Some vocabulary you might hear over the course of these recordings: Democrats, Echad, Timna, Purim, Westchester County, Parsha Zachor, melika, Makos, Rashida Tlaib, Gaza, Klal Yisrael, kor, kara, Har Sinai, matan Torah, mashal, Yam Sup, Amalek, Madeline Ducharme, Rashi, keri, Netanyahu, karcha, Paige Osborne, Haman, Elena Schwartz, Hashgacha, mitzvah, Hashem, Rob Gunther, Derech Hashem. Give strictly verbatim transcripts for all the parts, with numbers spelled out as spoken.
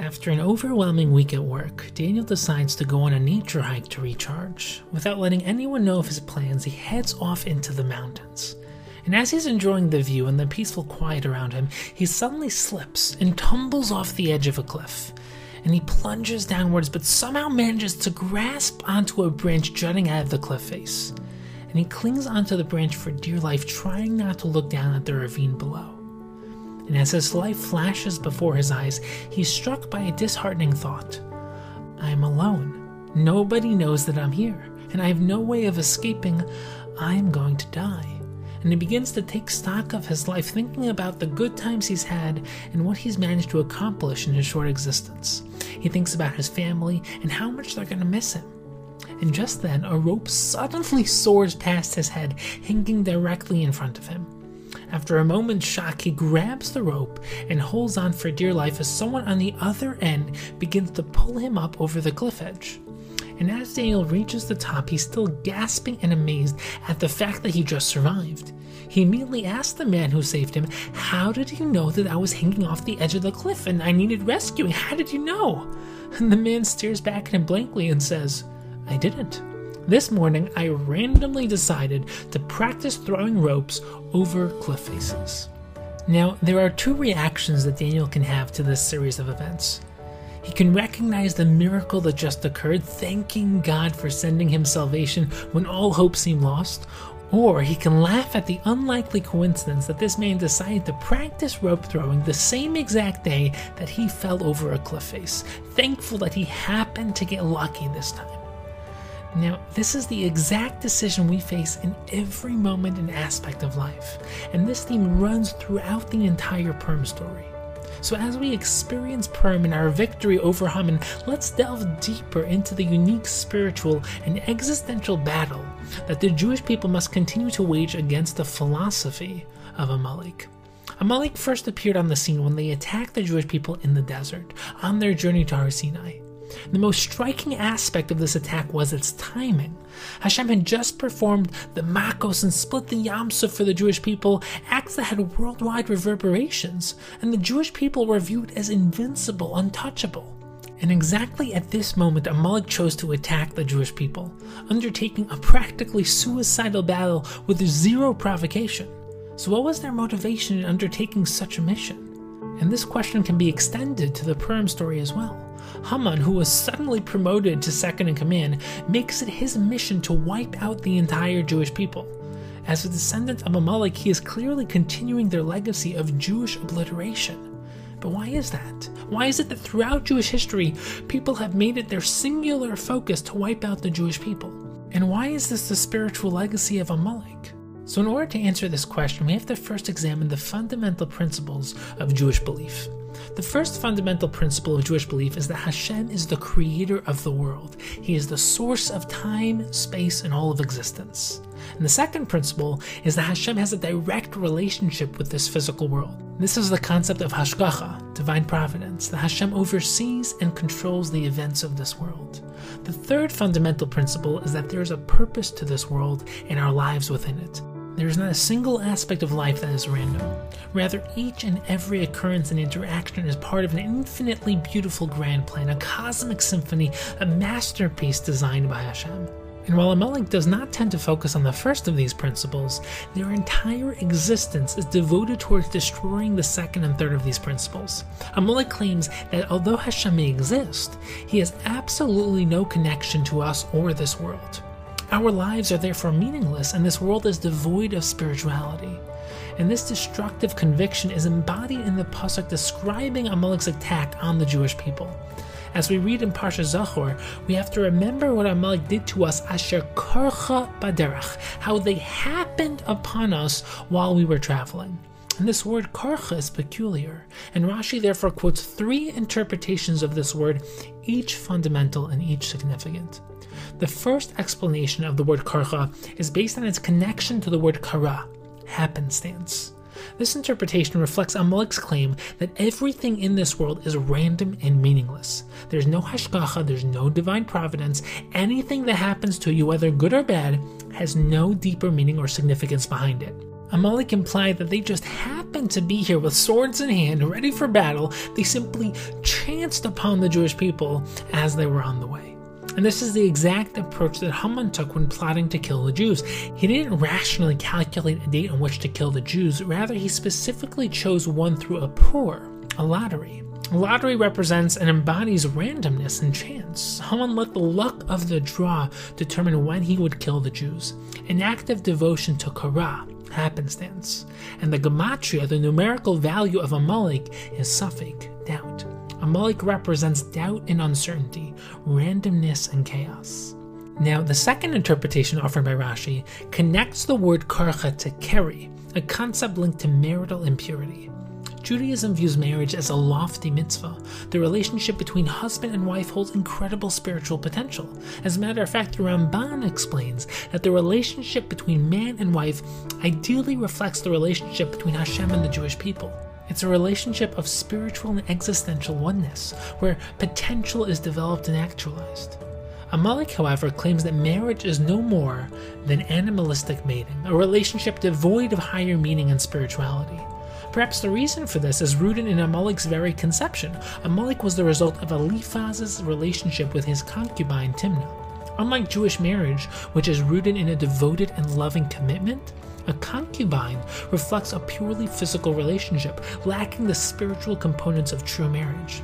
After an overwhelming week at work, Daniel decides to go on a nature hike to recharge. Without letting anyone know of his plans, he heads off into the mountains. And as he's enjoying the view and the peaceful quiet around him, he suddenly slips and tumbles off the edge of a cliff. And he plunges downwards, but somehow manages to grasp onto a branch jutting out of the cliff face. And he clings onto the branch for dear life, trying not to look down at the ravine below. And as his life flashes before his eyes, he's struck by a disheartening thought. I'm alone. Nobody knows that I'm here, and I have no way of escaping. I'm going to die. And he begins to take stock of his life, thinking about the good times he's had and what he's managed to accomplish in his short existence. He thinks about his family and how much they're going to miss him. And just then, a rope suddenly soars past his head, hanging directly in front of him. After a moment's shock, he grabs the rope and holds on for dear life as someone on the other end begins to pull him up over the cliff edge. And as Daniel reaches the top, he's still gasping and amazed at the fact that he just survived. He immediately asks the man who saved him, "How did you know that I was hanging off the edge of the cliff and I needed rescuing? How did you know?" And the man stares back at him blankly and says, "I didn't. This morning, I randomly decided to practice throwing ropes over cliff faces." Now, there are two reactions that Daniel can have to this series of events. He can recognize the miracle that just occurred, thanking God for sending him salvation when all hope seemed lost, or he can laugh at the unlikely coincidence that this man decided to practice rope throwing the same exact day that he fell over a cliff face, thankful that he happened to get lucky this time. Now, this is the exact decision we face in every moment and aspect of life, and this theme runs throughout the entire Purim story. So as we experience Purim and our victory over Haman, let's delve deeper into the unique spiritual and existential battle that the Jewish people must continue to wage against the philosophy of Amalek. Amalek first appeared on the scene when they attacked the Jewish people in the desert, on their journey to Har Sinai. The most striking aspect of this attack was its timing. Hashem had just performed the Makos and split the Yam Sup for the Jewish people, acts that had worldwide reverberations, and the Jewish people were viewed as invincible, untouchable. And exactly at this moment, Amalek chose to attack the Jewish people, undertaking a practically suicidal battle with zero provocation. So what was their motivation in undertaking such a mission? And this question can be extended to the Purim story as well. Haman, who was suddenly promoted to second in command, makes it his mission to wipe out the entire Jewish people. As a descendant of Amalek, he is clearly continuing their legacy of Jewish obliteration. But why is that? Why is it that throughout Jewish history, people have made it their singular focus to wipe out the Jewish people? And why is this the spiritual legacy of Amalek? So in order to answer this question, we have to first examine the fundamental principles of Jewish belief. The first fundamental principle of Jewish belief is that Hashem is the creator of the world. He is the source of time, space, and all of existence. And the second principle is that Hashem has a direct relationship with this physical world. This is the concept of Hashgacha, divine providence, that Hashem oversees and controls the events of this world. The third fundamental principle is that there is a purpose to this world and our lives within it. There is not a single aspect of life that is random. Rather, each and every occurrence and interaction is part of an infinitely beautiful grand plan, a cosmic symphony, a masterpiece designed by Hashem. And while Amalek does not tend to focus on the first of these principles, their entire existence is devoted towards destroying the second and third of these principles. Amalek claims that although Hashem may exist, he has absolutely no connection to us or this world. Our lives are therefore meaningless, and this world is devoid of spirituality. And this destructive conviction is embodied in the pasuk describing Amalek's attack on the Jewish people. As we read in Parsha Zachor, we have to remember what Amalek did to us, asher karcha baderach, how they happened upon us while we were traveling. And this word karcha is peculiar, and Rashi therefore quotes three interpretations of this word, each fundamental and each significant. The first explanation of the word karcha is based on its connection to the word kara, happenstance. This interpretation reflects Amalek's claim that everything in this world is random and meaningless. There's no hashgacha, there's no divine providence. Anything that happens to you, whether good or bad, has no deeper meaning or significance behind it. Amalek implied that they just happened to be here with swords in hand, ready for battle. They simply chanced upon the Jewish people as they were on the way. And this is the exact approach that Haman took when plotting to kill the Jews. He didn't rationally calculate a date on which to kill the Jews, rather he specifically chose one through a pour, a lottery. A lottery represents and embodies randomness and chance. Haman let the luck of the draw determine when he would kill the Jews. An act of devotion to kara, happenstance, and the gematria, the numerical value of Amalek, is suffix, doubt. Amalek represents doubt and uncertainty, randomness and chaos. Now, the second interpretation offered by Rashi connects the word karcha to keri, a concept linked to marital impurity. Judaism views marriage as a lofty mitzvah. The relationship between husband and wife holds incredible spiritual potential. As a matter of fact, the Ramban explains that the relationship between man and wife ideally reflects the relationship between Hashem and the Jewish people. It's a relationship of spiritual and existential oneness, where potential is developed and actualized. Amalek, however, claims that marriage is no more than animalistic mating, a relationship devoid of higher meaning and spirituality. Perhaps the reason for this is rooted in Amalek's very conception. Amalek was the result of Eliphaz's relationship with his concubine Timna. Unlike Jewish marriage, which is rooted in a devoted and loving commitment, a concubine reflects a purely physical relationship, lacking the spiritual components of true marriage.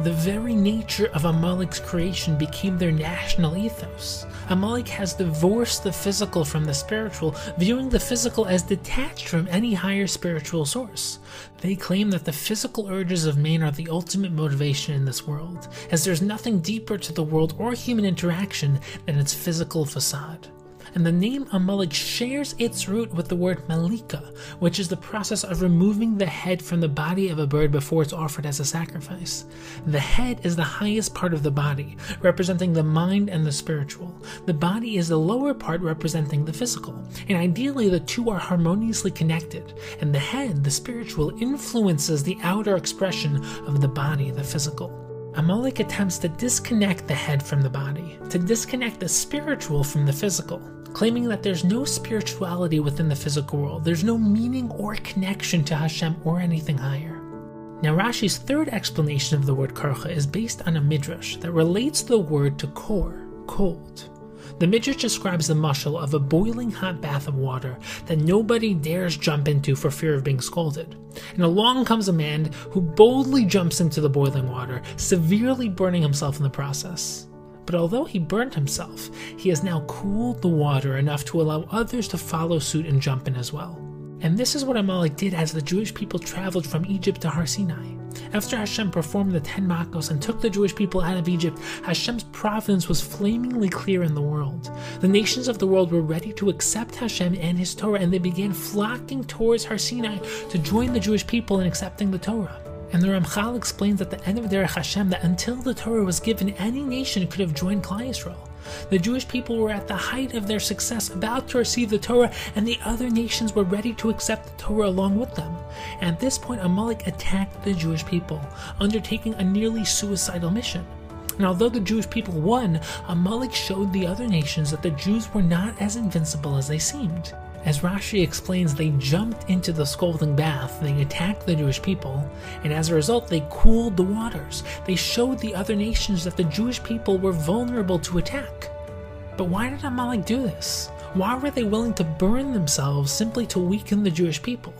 The very nature of Amalek's creation became their national ethos. Amalek has divorced the physical from the spiritual, viewing the physical as detached from any higher spiritual source. They claim that the physical urges of man are the ultimate motivation in this world, as there's nothing deeper to the world or human interaction than its physical facade. And the name Amalek shares its root with the word melika, which is the process of removing the head from the body of a bird before it's offered as a sacrifice. The head is the highest part of the body, representing the mind and the spiritual. The body is the lower part, representing the physical. And ideally, the two are harmoniously connected, and the head, the spiritual, influences the outer expression of the body, the physical. Amalek attempts to disconnect the head from the body, to disconnect the spiritual from the physical, claiming that there's no spirituality within the physical world, there's no meaning or connection to Hashem or anything higher. Now, Rashi's third explanation of the word karcha is based on a midrash that relates the word to kor, cold. The midrash describes the mashal of a boiling hot bath of water that nobody dares jump into for fear of being scalded. And along comes a man who boldly jumps into the boiling water, severely burning himself in the process. But although he burned himself, he has now cooled the water enough to allow others to follow suit and jump in as well. And this is what Amalek did as the Jewish people traveled from Egypt to Har Sinai. After Hashem performed the ten makos and took the Jewish people out of Egypt, Hashem's providence was flamingly clear in the world. The nations of the world were ready to accept Hashem and his Torah, and they began flocking towards Har Sinai to join the Jewish people in accepting the Torah. And the Ramchal explains at the end of Derech Hashem that until the Torah was given, any nation could have joined Klal Yisrael. The Jewish people were at the height of their success, about to receive the Torah, and the other nations were ready to accept the Torah along with them. At this point, Amalek attacked the Jewish people, undertaking a nearly suicidal mission. And although the Jewish people won, Amalek showed the other nations that the Jews were not as invincible as they seemed. As Rashi explains, they jumped into the scalding bath, they attacked the Jewish people, and as a result they cooled the waters. They showed the other nations that the Jewish people were vulnerable to attack. But why did Amalek do this? Why were they willing to burn themselves simply to weaken the Jewish people?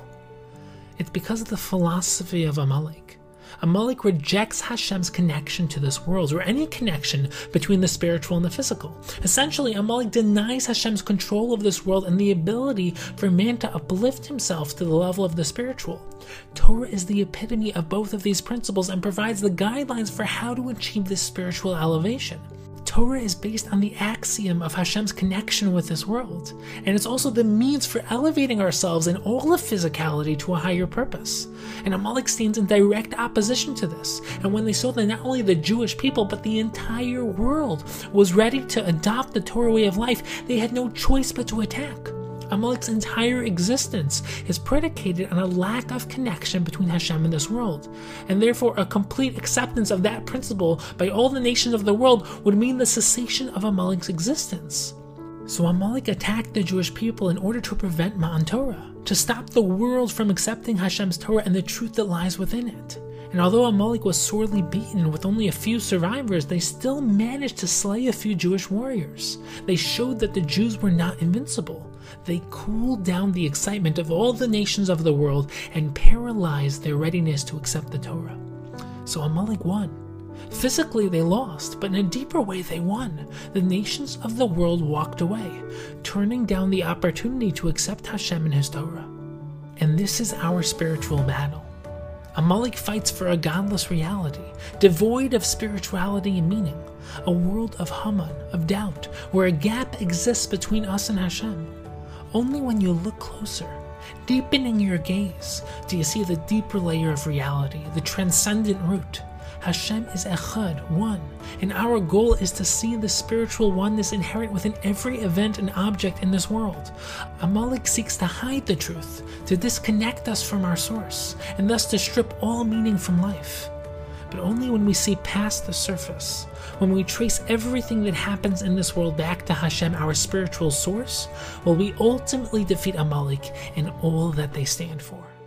It's because of the philosophy of Amalek. Amalek rejects Hashem's connection to this world, or any connection between the spiritual and the physical. Essentially, Amalek denies Hashem's control of this world and the ability for man to uplift himself to the level of the spiritual. Torah is the epitome of both of these principles and provides the guidelines for how to achieve this spiritual elevation. Torah is based on the axiom of Hashem's connection with this world, and it's also the means for elevating ourselves in all of physicality to a higher purpose. And Amalek stands in direct opposition to this, and when they saw that not only the Jewish people, but the entire world was ready to adopt the Torah way of life, they had no choice but to attack. Amalek's entire existence is predicated on a lack of connection between Hashem and this world, and therefore a complete acceptance of that principle by all the nations of the world would mean the cessation of Amalek's existence. So Amalek attacked the Jewish people in order to prevent matan Torah, to stop the world from accepting Hashem's Torah and the truth that lies within it. And although Amalek was sorely beaten with only a few survivors, they still managed to slay a few Jewish warriors. They showed that the Jews were not invincible. They cooled down the excitement of all the nations of the world and paralyzed their readiness to accept the Torah. So Amalek won. Physically they lost, but in a deeper way they won. The nations of the world walked away, turning down the opportunity to accept Hashem and His Torah. And this is our spiritual battle. Amalek fights for a godless reality, devoid of spirituality and meaning, a world of Haman, of doubt, where a gap exists between us and Hashem. Only when you look closer, deepening your gaze, do you see the deeper layer of reality, the transcendent root. Hashem is Echad, one, and our goal is to see the spiritual oneness inherent within every event and object in this world. Amalek seeks to hide the truth, to disconnect us from our source, and thus to strip all meaning from life. But only when we see past the surface, when we trace everything that happens in this world back to Hashem, our spiritual source, will we ultimately defeat Amalek and all that they stand for.